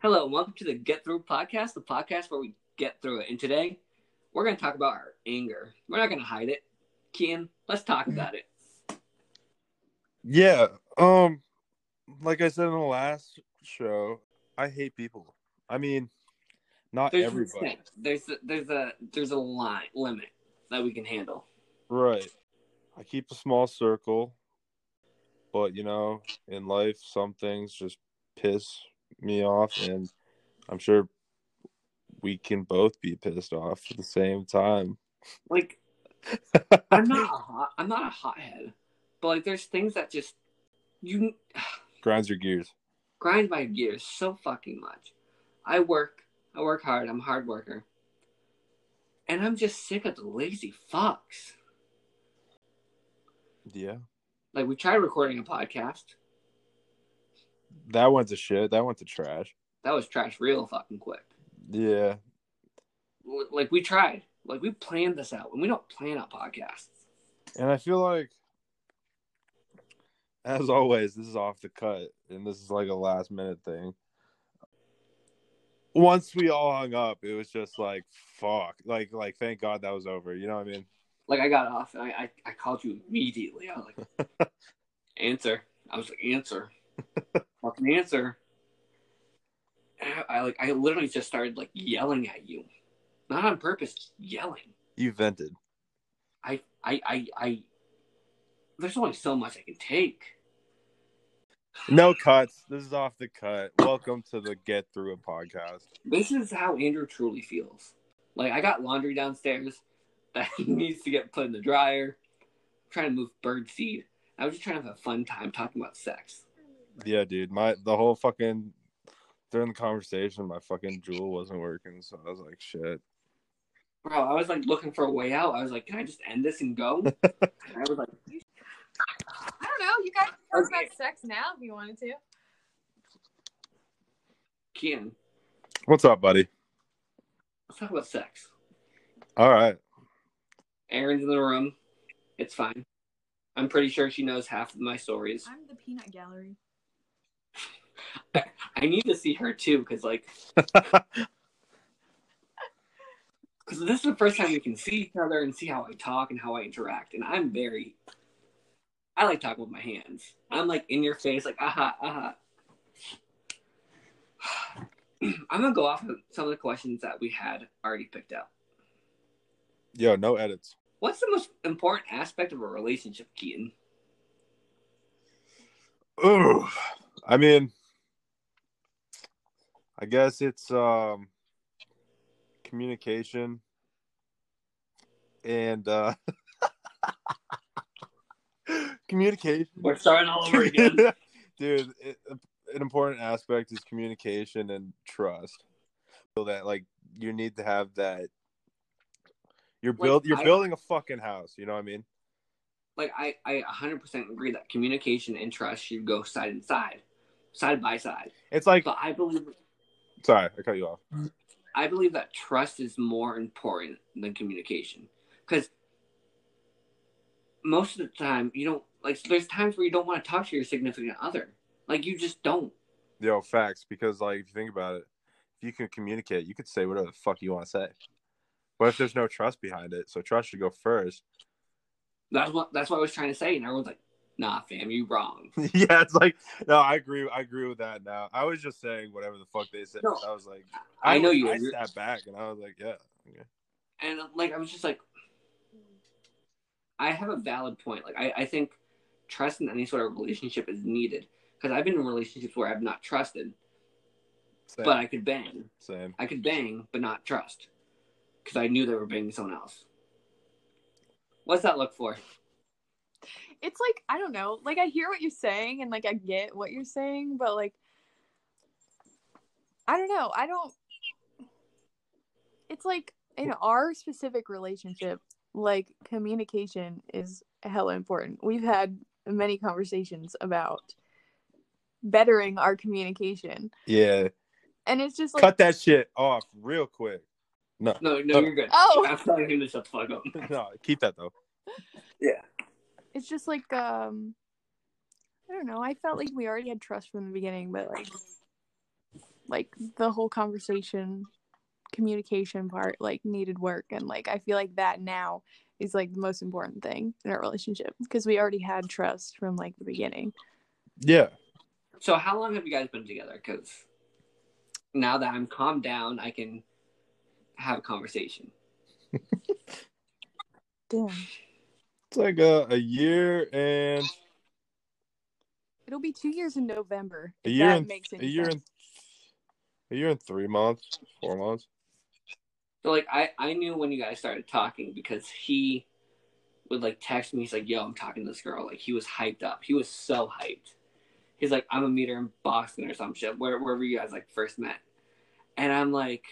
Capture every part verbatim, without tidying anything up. Hello, and welcome to the Get Through Podcast, the podcast where we get through it. And today, we're going to talk about our anger. We're not going to hide it. Kian, let's talk about it. Yeah. Um, like I said in the last show, I hate people. I mean, not there's everybody. There's a, there's a there's a line limit that we can handle. Right. I keep a small circle, but you know, in life, some things just piss me off, and I'm sure we can both be pissed off at the same time. Like, I'm not a hot, I'm not a hothead, but like, there's things that just you grinds your gears, grind my gears so fucking much. I work, I work hard. I'm a hard worker, and I'm just sick of the lazy fucks. Yeah, like we tried recording a podcast. That went to shit. That went to trash. That was trash real fucking quick. Yeah. Like, we tried. Like, we planned this out. And we don't plan out podcasts. And I feel like, as always, this is off the cut. And this is like a last minute thing. Once we all hung up, it was just like, fuck. Like, like thank God that was over. You know what I mean? Like, I got off. And I, I, I called you immediately. I was like, answer. I was like, answer. Fucking answer. I, I like. I literally just started like yelling at you, not on purpose. Just yelling. You vented. I, I. I. I. There's only so much I can take. No cuts. This is off the cut. Welcome to the Get Through It podcast. This is how Andrew truly feels. Like, I got laundry downstairs that needs to get put in the dryer. I'm trying to move bird seed. I was just trying to have a fun time talking about sex. Yeah, dude. My the whole fucking during the conversation, my fucking jewel wasn't working, so I was like, "Shit, bro." I was like looking for a way out. I was like, "Can I just end this and go?" And I was like, "I don't know. You guys can talk about sex now if you wanted to." Kian, what's up, buddy? Let's talk about sex. All right. Erin's in the room. It's fine. I'm pretty sure she knows half of my stories. I'm the peanut gallery. I need to see her too, because like, because this is the first time we can see each other and see how I talk and how I interact. And I'm very, I like talking with my hands. I'm like in your face, like aha, aha. I'm gonna go off of some of the questions that we had already picked out. Yeah, no edits. What's the most important aspect of a relationship, Keaton? Oh, I mean, I guess it's um, communication and uh, communication. We're starting all over again. Dude, it, an important aspect is communication and trust. So that, like, you need to have that. You're build. Like, you're I, building a fucking house. You know what I mean? Like, I, I one hundred percent agree that communication and trust should go side and side, side by side. It's like, but I believe. Sorry, I cut you off. I believe that trust is more important than communication, because most of the time you don't like. There's times where you don't want to talk to your significant other. Like, you just don't. Yo, facts. Because like, if you think about it, if you can communicate, you could say whatever the fuck you want to say. What if there's no trust behind it? So trust should go first. That's what that's what I was trying to say, and everyone's like, "Nah, fam, you wrong." Yeah, it's like, no, I agree. I agree with that. Now, I was just saying whatever the fuck they said. No, I was like, I, I know you. I sat back, and I was like, yeah, okay. And like, I was just like, I have a valid point. Like, I, I think trust in any sort of relationship is needed, because I've been in relationships where I've not trusted, Same. But I could bang. Same. I could bang, but not trust. Because I knew they were banging someone else. What's that look for? It's like, I don't know. Like, I hear what you're saying, and like, I get what you're saying, but like, I don't know. I don't. It's like, in our specific relationship, like, communication is hella important. We've had many conversations about bettering our communication. Yeah. And it's just like, cut that shit off real quick. No, no, no, you're good. Oh, I'm telling him to shut the fuck up. No, keep that though. Yeah, it's just like um, I don't know. I felt like we already had trust from the beginning, but like, like the whole conversation, communication part, like, needed work. And like, I feel like that now is like the most important thing in our relationship because we already had trust from like the beginning. Yeah. So how long have you guys been together? Because now that I'm calmed down, I can have a conversation. Damn. It's like a, a year and... It'll be two years in November. A year and a year and a year and three months, four months. So like I, I knew when you guys started talking because he would like text me. He's like, "Yo, I'm talking to this girl." Like he was hyped up. He was so hyped. He's like, "I'm gonna meet her in Boston or some shit," where, wherever you guys like first met. And I'm like,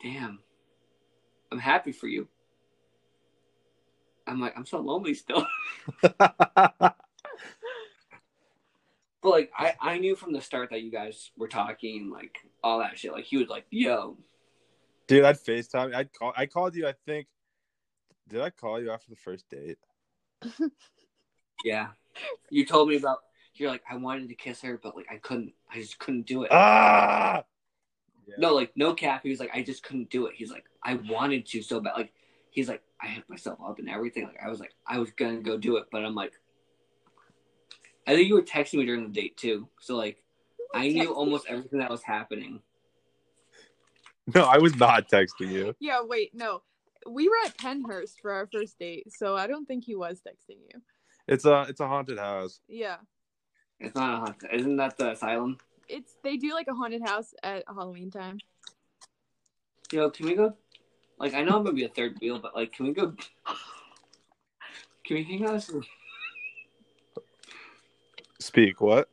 "Damn, I'm happy for you." I'm like, I'm so lonely still. But, like, I, I knew from the start that you guys were talking, like, all that shit. Like, he was like, yo. Dude, I'd FaceTime. I'd call, I called you, I think. Did I call you after the first date? Yeah. You told me about, you're like, I wanted to kiss her, but, like, I couldn't. I just couldn't do it. Ah! Yeah. No, like, no cap. He was like, I just couldn't do it. He's like, I wanted to so bad. Like, he's like, I had myself up and everything. Like, I was like, I was going to go do it, but I'm like, I think you were texting me during the date, too. So, like, I knew almost everything that was happening. No, I was not texting you. Yeah, wait, no. We were at Pennhurst for our first date, so I don't think he was texting you. It's a, it's a haunted house. Yeah. It's not a haunted house. Isn't that the asylum? It's They do, like, a haunted house at Halloween time. Yo, can we go? Like, I know I'm going to be a third wheel, but, like, can we go? Can we hang out some... Speak what?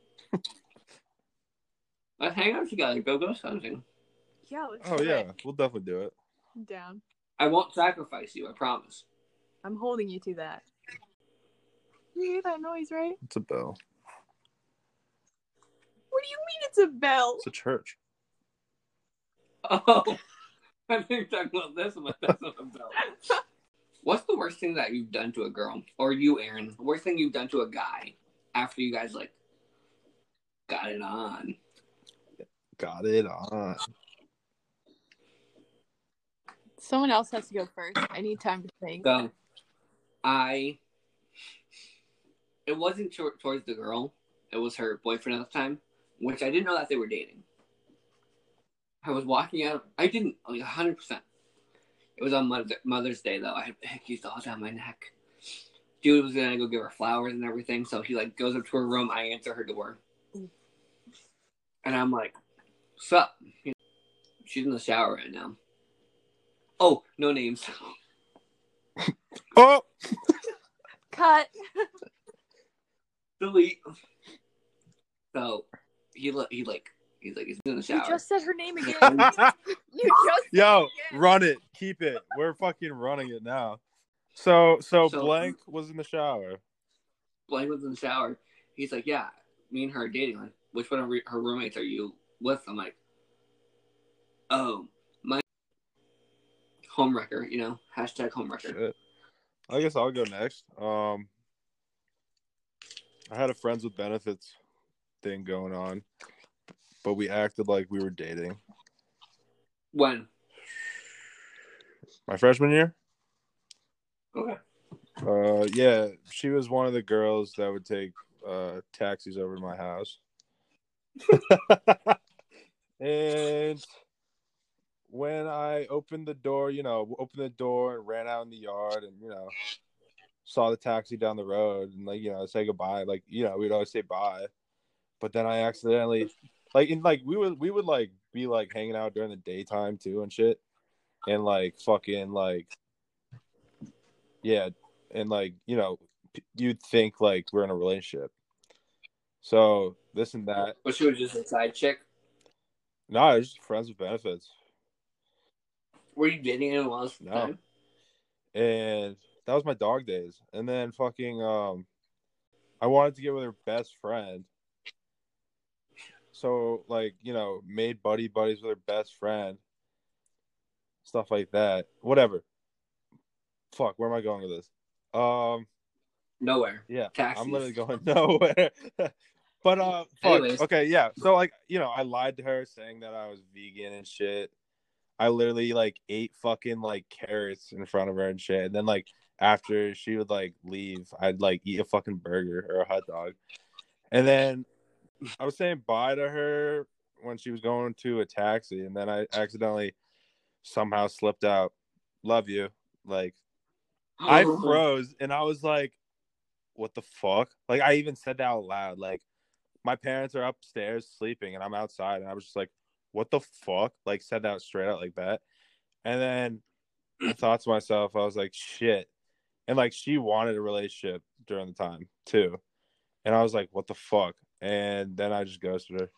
Let's hang out together. Go ghost hunting. Yeah. Let's oh yeah, it. We'll definitely do it. I'm down. I won't sacrifice you. I promise. I'm holding you to that. You hear that noise, right? It's a bell. What do you mean it's a bell? It's a church. Oh, I think you're talking about this one. That's not a bell. What's the worst thing that you've done to a girl, or you, Aaron? The worst thing you've done to a guy? After you guys, like, got it on. Got it on. Someone else has to go first. I need time to think. So, I... It wasn't t- towards the girl. It was her boyfriend at the time, which I didn't know that they were dating. I was walking out. I didn't, like, one hundred percent. It was on Mother- Mother's Day, though. I had hickeys all down my neck. Dude was gonna go give her flowers and everything, so he like goes up to her room. I answer her door, and I'm like, "Sup?" She's in the shower right now. Oh, no names. Oh, cut. Delete. So he he like he's like he's in the shower. You just said her name again. you just yo it again. Run it, keep it. We're fucking running it now. So, so, so Blank was in the shower. Blank was in the shower. He's like, yeah, me and her are dating. Like, which one of her roommates are you with? I'm like, oh, my homewrecker, you know, hashtag homewrecker. Shit. I guess I'll go next. Um, I had a friends with benefits thing going on, but we acted like we were dating. When? My freshman year? Okay. Uh, yeah, she was one of the girls that would take uh, taxis over to my house. And when I opened the door, you know, opened the door and ran out in the yard and, you know, saw the taxi down the road and, like, you know, say goodbye. Like, you know, we'd always say bye. But then I accidentally, like, in like, we would, we would, like, be, like, hanging out during the daytime, too, and shit. And, like, fucking, like, yeah, and, like, you know, you'd think, like, we're in a relationship. So, this and that. But she was just a side chick? No, I was just friends with benefits. Were you dating anyone else? No. Time? And that was my dog days. And then fucking, um, I wanted to get with her best friend. So, like, you know, made buddy buddies with her best friend. Stuff like that. Whatever. Fuck, where am I going with this? Um, nowhere. Yeah, taxis. I'm literally going nowhere. But uh, fuck. Okay, yeah. So like, you know, I lied to her saying that I was vegan and shit. I literally like ate fucking like carrots in front of her and shit. And then like after she would like leave, I'd like eat a fucking burger or a hot dog. And then I was saying bye to her when she was going to a taxi, and then I accidentally somehow slipped out. Love you. Like oh. I froze, and I was like, what the fuck? Like I even said that out loud. Like my parents are upstairs sleeping and I'm outside, and I was just like, what the fuck? Like said that straight out like that. And then I thought to myself, I was like, shit. And like she wanted a relationship during the time too. And I was like, what the fuck? And then I just ghosted her.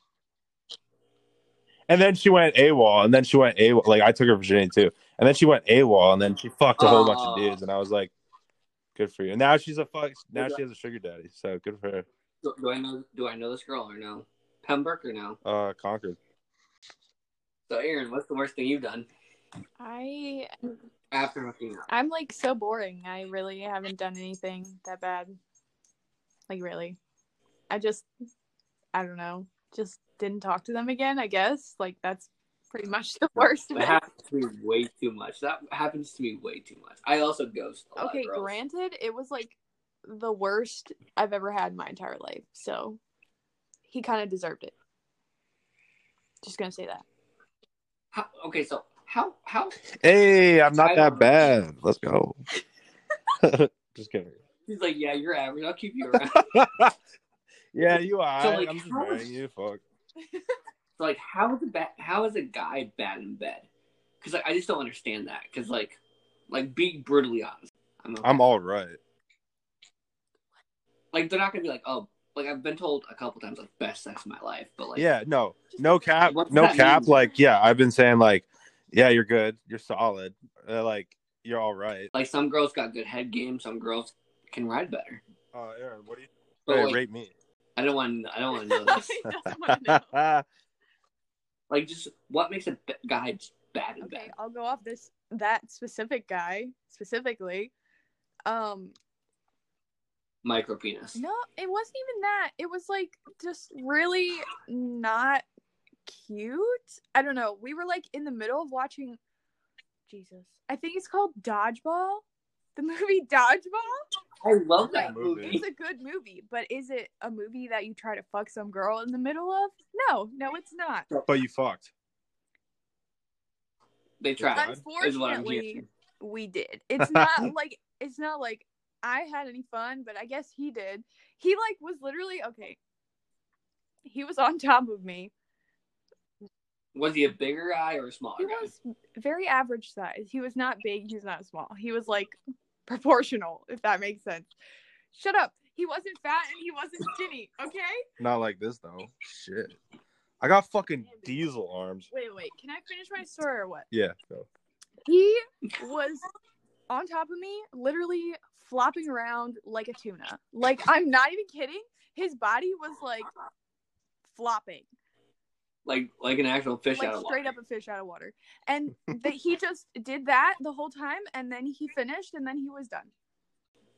And then she went AWOL. And then she went AWOL. Like I took her virginity too. And then she went AWOL. And then she fucked a whole uh... bunch of dudes. And I was like, good for you. And now she's a fuck. Now she has a sugar daddy. So good for her. Do, do I know? Do I know this girl or no? Pembroke or no? Uh, Concord. So Aaron, what's the worst thing you've done? I. After hooking up. I'm like so boring. I really haven't done anything that bad. Like really, I just, I don't know, just didn't talk to them again. I guess like that's pretty much the worst. That happens to me way too much. That happens to me way too much. I also ghost a lot. Okay, granted, it was like the worst I've ever had in my entire life. So he kind of deserved it. Just gonna say that. How, okay, so how how? Hey, I'm not I that bad. Let's go. Just kidding. He's like, yeah, you're average. I'll keep you around. Yeah, you are. So, like, I'm just marrying you. Fuck. So, like, how is a ba- how is a guy bad in bed? Because like, I just don't understand that. Because like, like, be brutally honest. I'm okay. I'm all right. Like, they're not gonna be like, oh, like I've been told a couple times, like, best sex of my life. But like, yeah, no, no cap, no cap. Mean? Like, yeah, I've been saying like, yeah, you're good, you're solid, uh, like, you're all right. Like, some girls got good head game. Some girls can ride better. Oh, uh, Aaron, what do you? Hey, like, rate me. I don't want. I don't want to know this. I know. Like, just what makes a guy bad? Okay, bad? I'll go off this that specific guy specifically. Um, micro penis. No, it wasn't even that. It was like just really not cute. I don't know. We were like in the middle of watching. Jesus, I think it's called Dodgeball. The movie Dodgeball? I love that like, movie. It's a good movie, but is it a movie that you try to fuck some girl in the middle of? No, no, it's not. But you fucked. They tried. Unfortunately, we did. It's not like it's not like I had any fun, but I guess he did. He like was literally okay. He was on top of me. Was he a bigger guy or a smaller guy? He was very average size. He was not big. He was not small. He was like proportional, if that makes sense. Shut up. He wasn't fat and he wasn't skinny, okay? Not like this, though. Shit. I got fucking diesel arms. Wait, wait. Can I finish my story or what? Yeah, go. He was on top of me, literally flopping around like a tuna. Like, I'm not even kidding. His body was, like, flopping. Like like an actual fish like out of water. Straight up a fish out of water. And that he just did that the whole time, and then he finished, and then he was done.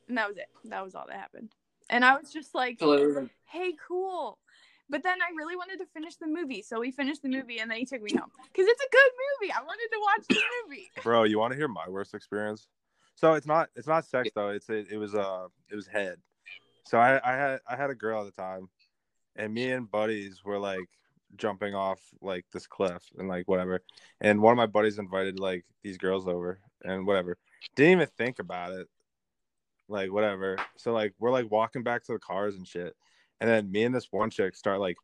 And that was it. That was all that happened. And I was just like, so, hey, cool. But then I really wanted to finish the movie, so we finished the movie, and then he took me home. Because it's a good movie. I wanted to watch the movie. Bro, you want to hear my worst experience? So it's not it's not sex, though. It's It, it was uh it was head. So I, I, had, I had a girl at the time, and me and buddies were like, jumping off like this cliff and like whatever, and one of my buddies invited like these girls over and whatever, didn't even think about it, like whatever. So like we're like walking back to the cars and shit, and then me and this one chick start like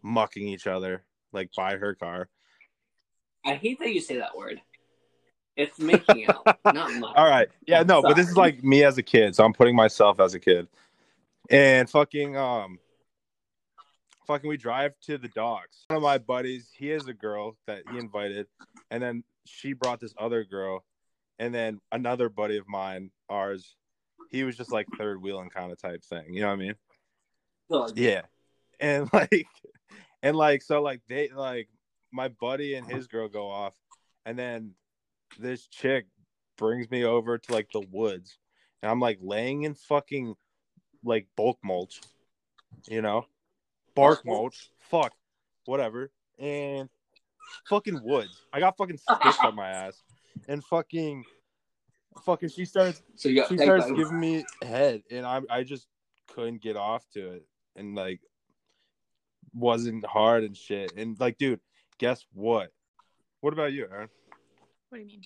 mucking each other like by her car. I hate that you say that word. It's making out, not mucking. All right, yeah, no, but this is like me as a kid, so I'm putting myself as a kid, and fucking um. Fucking we drive to the docks. One of my buddies, he has a girl that he invited, and then she brought this other girl, and then another buddy of mine, ours, he was just like third wheeling kind of type thing. You know what I mean? Oh, yeah. And like and like so like they like my buddy and his girl go off, and then this chick brings me over to like the woods, and I'm like laying in fucking like bulk mulch, you know? bark mulch, fuck, whatever, and fucking wood. I got fucking sticks on my ass, and fucking, fucking she starts, so you got she starts by. giving me head, and I I just couldn't get off to it, and like wasn't hard and shit, and like, dude, guess what? What about you, Aaron? What do you mean?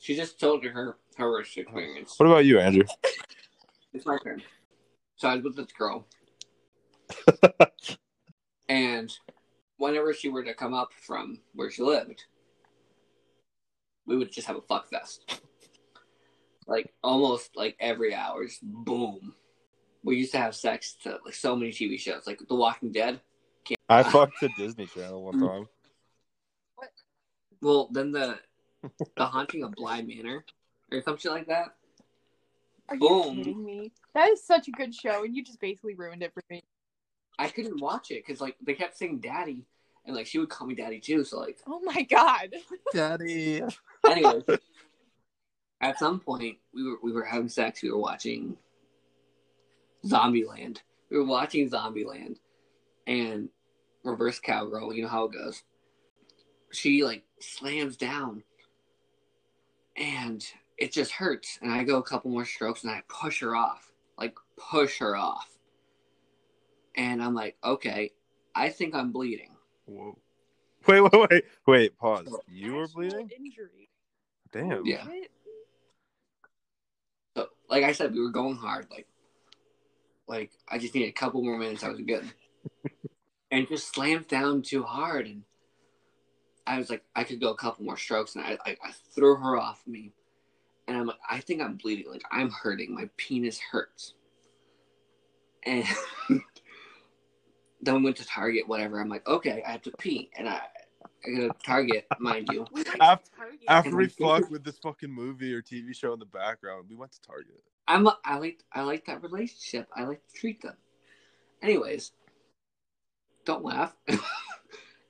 She just told you her her experience. What about you, Andrew? It's my turn. So I was with this girl, and whenever she were to come up from where she lived, we would just have a fuck fest. Like almost like every hour, just boom. We used to have sex to like so many T V shows, like The Walking Dead. Can't... I fucked the Disney Channel one time. What? Well, then the The Haunting of Bly Manor or something like that. Are Boom. you kidding me? That is such a good show, and you just basically ruined it for me. I couldn't watch it because like they kept saying "daddy," and like she would call me "daddy" too. So like, oh my god, daddy. Anyway, at some point we were we were having sex. We were watching Zombieland. We were watching Zombieland and reverse cowgirl. You know how it goes. She like slams down, and it just hurts. And I go a couple more strokes and I push her off. Like, push her off. And I'm like, okay, I think I'm bleeding. Whoa. Wait, wait, wait. Wait, pause. So, you were bleeding? Injury. Damn. Yeah. So, like I said, we were going hard. Like, like I just needed a couple more minutes. I was good. And it just slammed down too hard. And I was like, I could go a couple more strokes. And I, I, I threw her off me. And I'm like, I think I'm bleeding. Like, I'm hurting. My penis hurts. And then we went to Target, whatever. I'm like, okay, I have to pee. And I, I go to Target, mind you. We after after we fucked with this fucking movie or T V show in the background, we went to Target. I'm, I like I like that relationship. I like to treat them. Anyways, don't laugh. And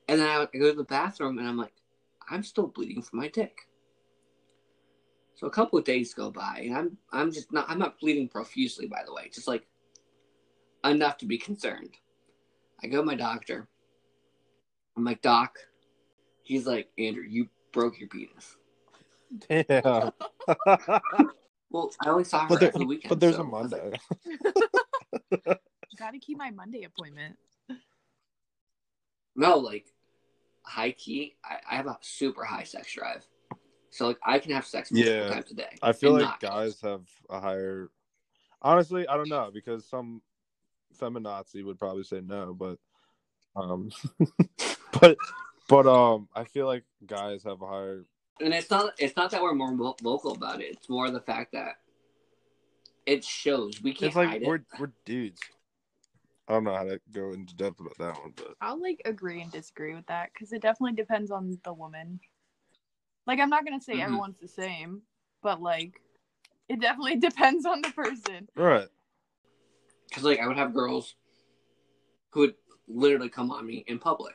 then I go to the bathroom, and I'm like, I'm still bleeding from my dick. So a couple of days go by, and I'm I'm just not I'm not bleeding profusely, by the way, just like enough to be concerned. I go to my doctor. I'm like, Doc. He's like, Andrew, you broke your penis. Damn. Well, I only saw her but there, on the weekend. But there's so a Monday. Like, gotta keep my Monday appointment. No, like high key. I, I have a super high sex drive. So, like, I can have sex multiple yeah, times a day. I feel like guys have a higher... Honestly, I don't know, because some feminazi would probably say no, but... um, But, but um, I feel like guys have a higher... And it's not it's not that we're more vocal about it. It's more the fact that it shows. We can't it's like hide we're, it. We're dudes. I don't know how to go into depth about that one, but... I'll, like, agree and disagree with that, because it definitely depends on the woman. Like, I'm not going to say mm-hmm. everyone's the same, but, like, it definitely depends on the person. Right. Because, like, I would have girls who would literally come on me in public.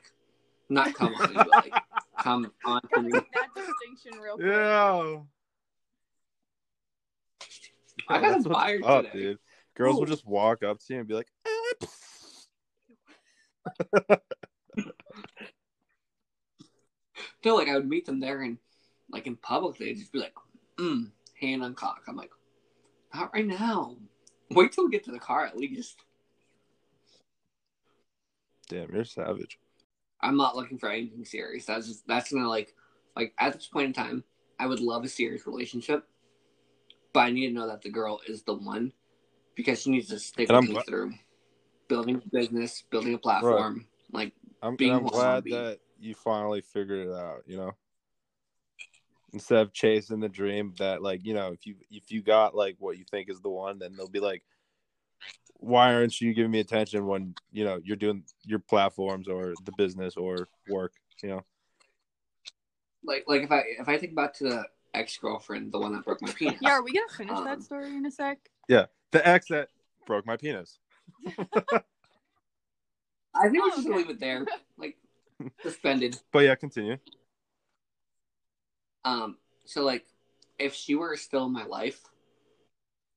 Not come on me, but, like, come on to me. That distinction real quick. Yeah. I got inspired up, today. Dude. Girls Ooh. will just walk up to you and be like, eh. No, like, I would meet them there and... Like, in public, they'd just be like, mm, hand on cock. I'm like, not right now. Wait till we get to the car, at least. Damn, you're savage. I'm not looking for anything serious. That's just, that's gonna, like, like, at this point in time, I would love a serious relationship, but I need to know that the girl is the one, because she needs to stick with me through. Building a business, building a platform, right. like, I'm, being I'm glad that you finally figured it out, you know? Instead of chasing the dream that, like, you know, if you if you got, like, what you think is the one, then they'll be like, why aren't you giving me attention when, you know, you're doing your platforms or the business or work, you know? Like, like if I if I think back to the ex-girlfriend, the one that broke my penis. Yeah, are we going to finish um, that story in a sec? Yeah, the ex that broke my penis. I think oh, we're just okay. going to leave it there. Like, suspended. But, yeah, continue. Um, so, like, if she were still in my life,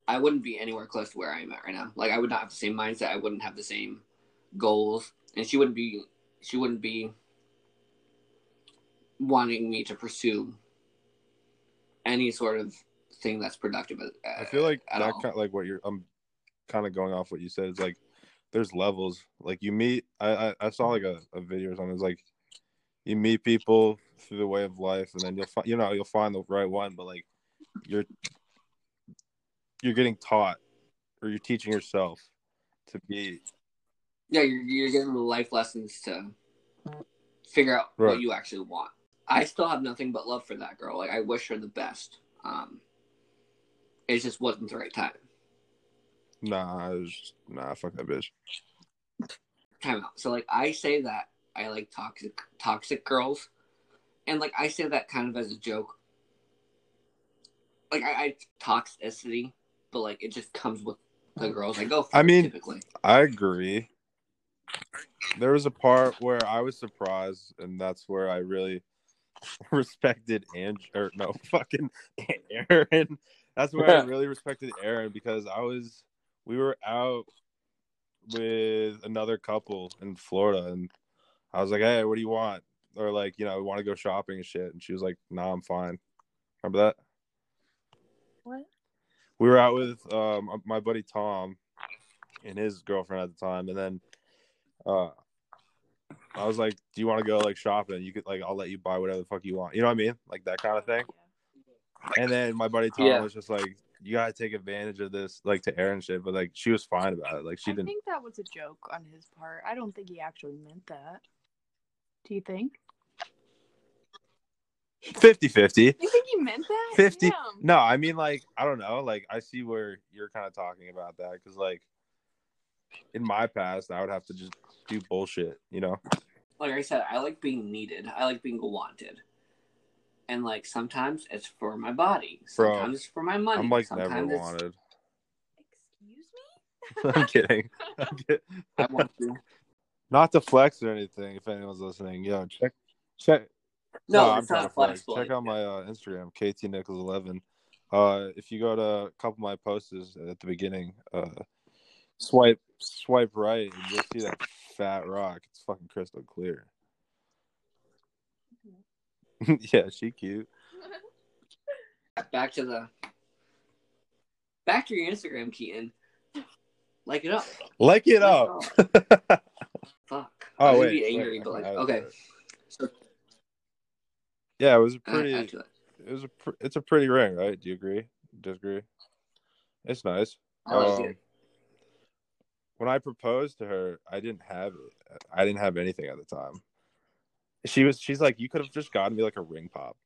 I wouldn't be anywhere close to where I am at right now. Like, I would not have the same mindset. I wouldn't have the same goals, and she wouldn't be she wouldn't be wanting me to pursue any sort of thing that's productive. At, I feel like at that all. Kind of like what you're. I'm kind of going off what you said. It's like there's levels. Like you meet. I I, I saw like a, a video or something. It's like you meet people through the way of life, and then you'll find you know you'll find the right one. But like you're you're getting taught, or you're teaching yourself to be. Yeah, you're you're getting the life lessons to figure out right. what you actually want. I still have nothing but love for that girl. Like, I wish her the best. Um, it just wasn't the right time. Nah, it was just, nah, fuck that bitch. Time out. So, like, I say that I like toxic, toxic girls, and like I say that kind of as a joke. Like, I, I toxicity, but like it just comes with the girls I go for. I mean, typically. I agree. There was a part where I was surprised, and that's where I really respected and or no fucking Aaron. That's where I really respected Aaron because I was we were out with another couple in Florida, and I was like, "Hey, what do you want?" Or like, you know, we want to go shopping and shit, and she was like, "Nah, I'm fine." Remember that? What? We were out with um, my buddy Tom and his girlfriend at the time, and then. Uh, I was like, do you want to go like shopping? You could like, I'll let you buy whatever the fuck you want. You know what I mean? Like that kind of thing. And then my buddy Tom yeah. was just like, you gotta take advantage of this, like to Aaron shit. But like, she was fine about it. Like she I didn't. I think that was a joke on his part. I don't think he actually meant that. Do you think? fifty-fifty You think he meant that? fifty Yeah. No, I mean like, I don't know. Like I see where you're kind of talking about that because like. In my past, I would have to just do bullshit, you know? Like I said, I like being needed. I like being wanted. And, like, sometimes it's for my body. Sometimes Bro, it's for my money. I'm, like, sometimes never it's... wanted. Excuse me? I'm kidding. I'm kidding. I want you. Not to flex or anything, if anyone's listening. Yo, check. check. No, no it's I'm not flex. flex. Check out my uh, Instagram, K T Nichols eleven. Uh, if you go to a couple of my posts at the beginning, uh, Swipe, swipe right, and you'll see that fat rock. It's fucking crystal clear. Mm-hmm. Yeah, she cute. Back to the, back to your Instagram, Keaton. Like it up. Like it up. up. Fuck. Oh I was wait. Be angry, wait, but like, okay. So, yeah, it was a pretty. Add, add it. it was a. Pr- it's a pretty ring, right? Do you agree? Disagree? It's nice. I like um, it. When I proposed to her, I didn't have it. I didn't have anything at the time. She was, she's like, you could have just gotten me like a ring pop.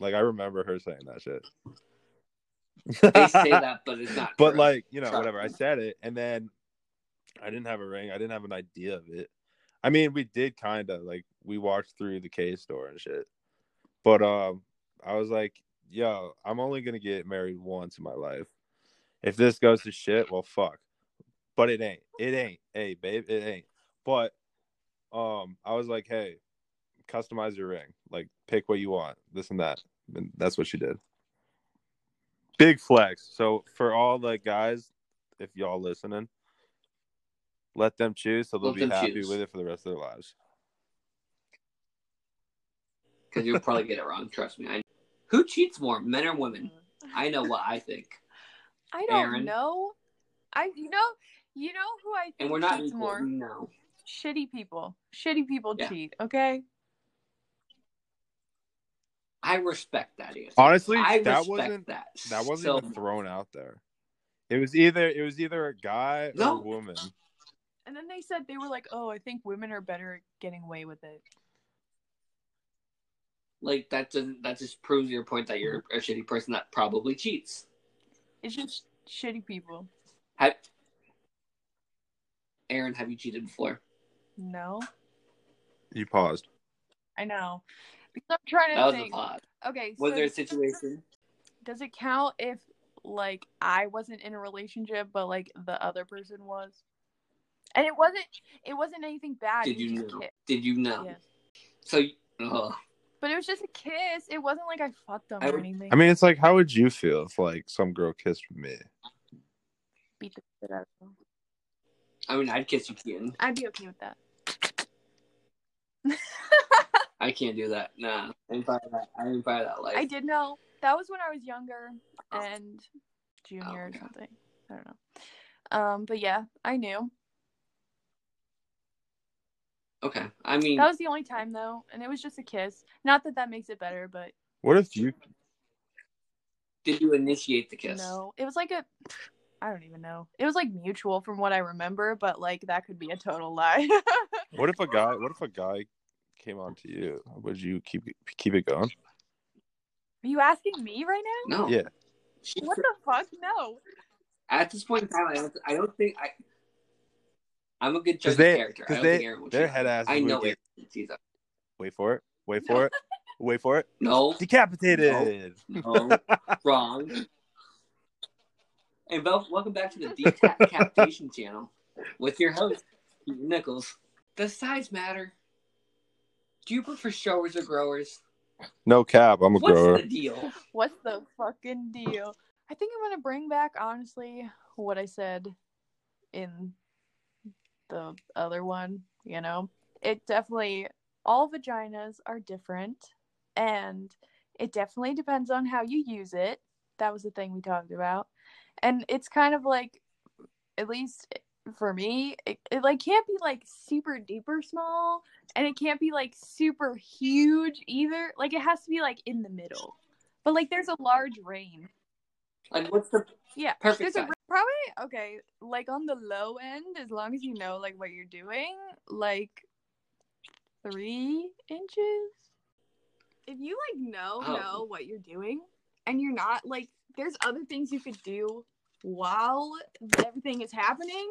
Like I remember her saying that shit. They say that, but it's not. But true. Like, you know, Sorry. whatever. I said it, and then I didn't have a ring. I didn't have an idea of it. I mean, we did kind of like we walked through the K-Store and shit. But um, I was like, yo, I'm only gonna get married once in my life. If this goes to shit, well, fuck. But it ain't. It ain't. Hey, babe, it ain't. But um, I was like, hey, customize your ring. Like, pick what you want. This and that. And that's what she did. Big flex. So for all the guys, if y'all listening, let them choose so they'll let be happy choose. with it for the rest of their lives. Because you'll probably get it wrong. Trust me. I know. Who cheats more, men or women? I know what I think. I don't Aaron. know. I you know. You know who I think and we're not cheats equal, more? No. Shitty people. Shitty people yeah. cheat, okay? I respect that answer. Honestly, I that wasn't that. That wasn't so, even thrown out there. It was either it was either a guy no. or a woman. And then they said they were like, "Oh, I think women are better at getting away with it." Like that doesn't that just proves your point that you're a shitty person that probably cheats. It's just shitty people. Have Aaron, have you cheated before? No. You paused. I know. Because I'm trying to that was think. A pause. Okay. Was so there a situation? Does it count if, like, I wasn't in a relationship, but, like, the other person was? And it wasn't It wasn't anything bad. Did you know? Did you know? Yeah. So, ugh. But it was just a kiss. It wasn't like I fucked them I, or anything. I mean, it's like, how would you feel if, like, some girl kissed me? Beat the shit out of them. I mean, I'd kiss you, Keaton. I'd be okay with that. I can't do that. Nah, I didn't fire that. I didn't fire that life. I did know. That was when I was younger and junior oh, or something. I don't know. Um, but yeah, I knew. Okay, I mean... That was the only time, though, and it was just a kiss. Not that that makes it better, but... What if you... Did you initiate the kiss? No, it was like a... I don't even know. It was like mutual from what I remember, but like that could be a total lie. What if a guy? What if a guy came on to you? Would you keep keep it going? Are you asking me right now? No. Yeah. What the fuck? No. At this point in time, I don't. I don't think I. I'm a good judge they, of character. I don't they, think their head ass. I know it. Wait for it. Wait for it. Wait for it. No. Decapitated. No. No. Wrong. Hey, Belle, welcome back to the Decapitation Channel with your host, Keaton Nichols. Does size matter? Do you prefer showers or growers? No cap, I'm a What's grower. What's the deal? What's the fucking deal? I think I'm going to bring back, honestly, what I said in the other one, you know? It definitely, all vaginas are different, and it definitely depends on how you use it. That was the thing we talked about. And it's kind of like, at least for me, it, it like can't be like super duper small, and it can't be like super huge either. Like it has to be like in the middle. But like there's a large range. Like what's the yeah perfect size? A, probably okay. Like on the low end, as long as you know like what you're doing, like three inches. If you like know oh. know what you're doing, and you're not like. There's other things you could do while everything is happening.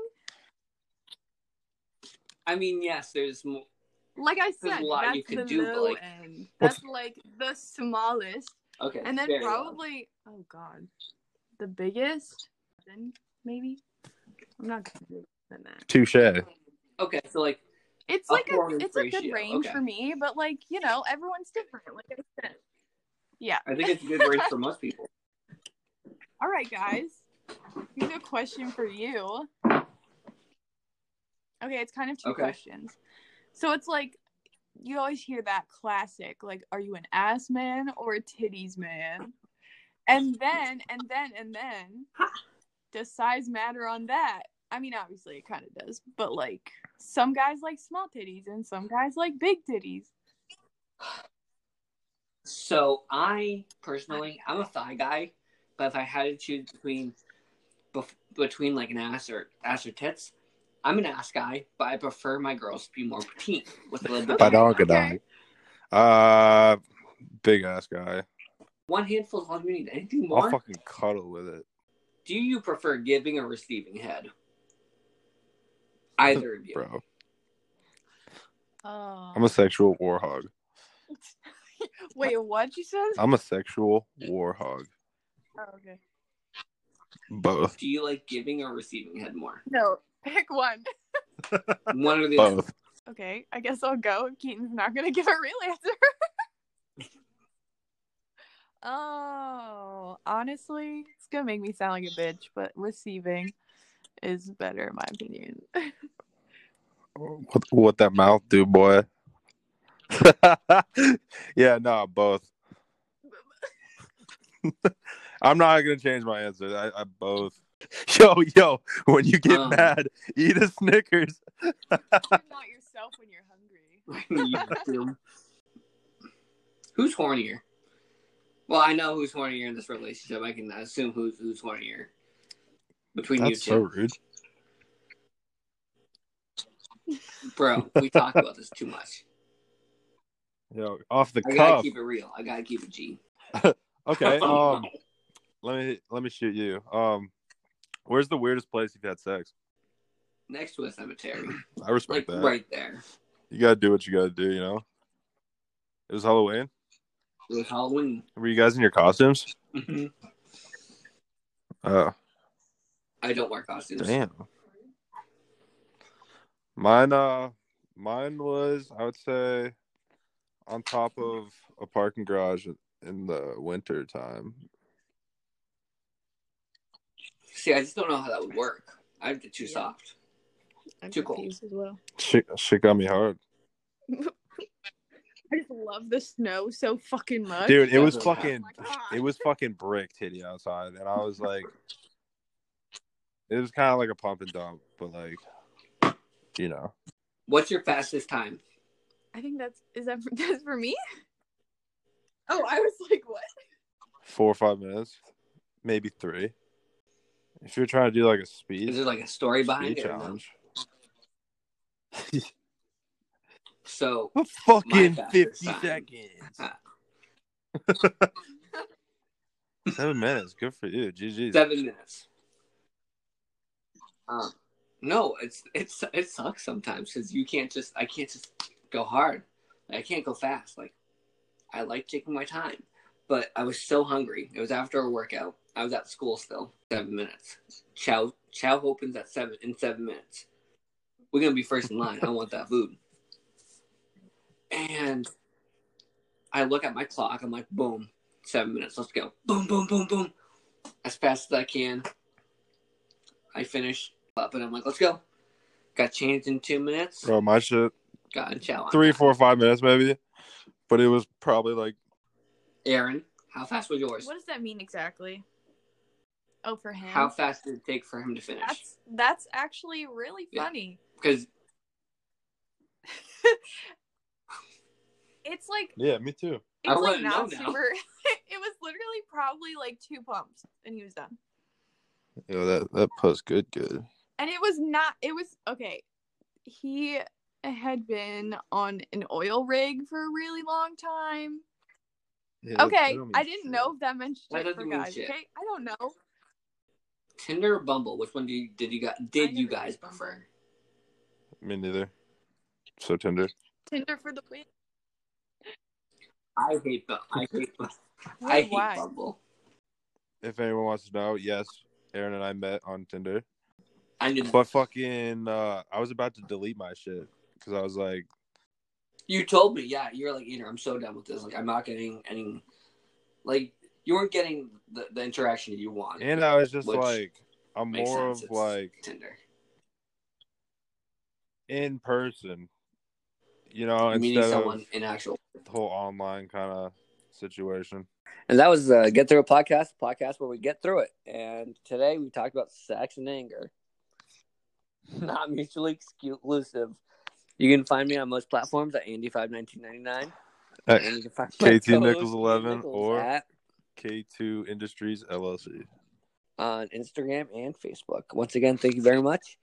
I mean, yes, there's more. Like I said, a lot that's you could the do, low like... end. That's like the smallest. Okay. And then probably, low. oh god, the biggest. Then maybe I'm not gonna do that. Touché. Okay, so like it's like a it's ratio. a good range okay. for me, but like you know, everyone's different. Like I said, yeah. I think it's a good range for most people. All right, guys. Here's a question for you. Okay, it's kind of two okay. questions. So it's like, you always hear that classic, like, are you an ass man or a titties man? And then, and then, and then, does size matter on that? I mean, obviously it kind of does, but like, some guys like small titties and some guys like big titties. So I, personally, I'm a thigh guy. But if I had to choose between bef- between like an ass or ass or tits, I'm an ass guy, but I prefer my girls to be more petite with a little bit. I don't okay. Uh, big ass guy. One handful is all you need. Anything more? I'll fucking cuddle with it. Do you prefer giving or receiving head? Either of you, bro. Oh. I'm a sexual war hog. Wait, what'd you say? I'm a sexual war hog. Oh, okay. Both. Do you like giving or receiving head more? No, pick one. One or the Both. other. Okay, I guess I'll go. Keaton's not gonna give a real answer. Oh, honestly, it's gonna make me sound like a bitch, but receiving is better in my opinion. what, what that mouth do, boy? Yeah, nah, both. I'm not gonna change my answer. I, I both. Yo, yo, when you get um, mad, eat a Snickers. You're not yourself when you're hungry. Who's hornier? Well, I know who's hornier in this relationship. I can assume who's who's hornier between That's you two. That's so rude, bro. We talk about this too much. Yo, off the I cuff. I gotta keep it real. I gotta keep it G. Okay, um, let me let me shoot you. Um, where's the weirdest place you've had sex? Next to a cemetery. I respect like, that. Right there. You gotta do what you gotta do, you know. It was Halloween. It was Halloween. Were you guys in your costumes? Mm-hmm. Oh. I don't wear costumes. Damn. Mine, uh, mine was I would say on top of a parking garage. In the winter time. See, I just don't know how that would work. I'd get too yeah. soft. I'm Too confused cold. as well. She she got me hard. I just love the snow so fucking much. Dude, it was oh fucking it was fucking brick titty outside, and I was like, it was kind of like a pump and dump, but like, you know. What's your fastest time? I think that's is that for, that's for me? Oh, I was like, what? Four or five minutes, maybe three. If you're trying to do like a speed, is there like a story behind it? Challenge. No? So a fucking fifty time. seconds. Seven minutes, good for you. G G. Seven minutes. Um, no, it's it's it sucks sometimes because you can't just I can't just go hard. I can't go fast. Like I like taking my time, but I was so hungry. It was after a workout. I was at school still. Seven minutes. Chow Chow opens at seven in seven minutes. We're gonna be first in line. I want that food. And I look at my clock. I'm like, boom, seven minutes. Let's go. Boom, boom, boom, boom. As fast as I can. I finish up, and I'm like, let's go. Got changed in two minutes. Bro, my shit. Got in Chow. Three, four, five minutes maybe. But it was probably like. Aaron, how fast was yours? What does that mean exactly? Oh, for him. How fast did it take for him to finish? That's, that's actually really funny. Because. Yeah, it's like yeah, me too. It was like not super. It was literally probably like two pumps, and he was done. Yo, that that puss good, good. And it was not. It was okay. He had been on an oil rig for a really long time. Yeah, okay, that, that I didn't shit. know if that meant shit that for guys. Shit. Okay, I don't know. Tinder or Bumble? Which one did you did you guys did you guys prefer? Me neither. So Tinder. Tinder for the win. I hate Bumble. I hate Bumble. I hate why? Bumble. If anyone wants to know, yes, Aaron and I met on Tinder. I knew that. But fucking, uh, I was about to delete my shit because I was like, "You told me, yeah." You're like, "Aaron, I'm so done with this. Like, I'm not getting any. Like, you weren't getting the, the interaction you want." And I was just like, "I'm more of like Tinder in person." You know, meeting someone in actual the whole online kind of situation. And that was uh, Get Through a Podcast, a podcast where we get through it. And today we talked about sex and anger. Not mutually exclusive. You can find me on most platforms at Andy five nineteen ninety-nine. At and you can find K T Nichols eleven or K two Industries L L C. On Instagram and Facebook. Once again, thank you very much.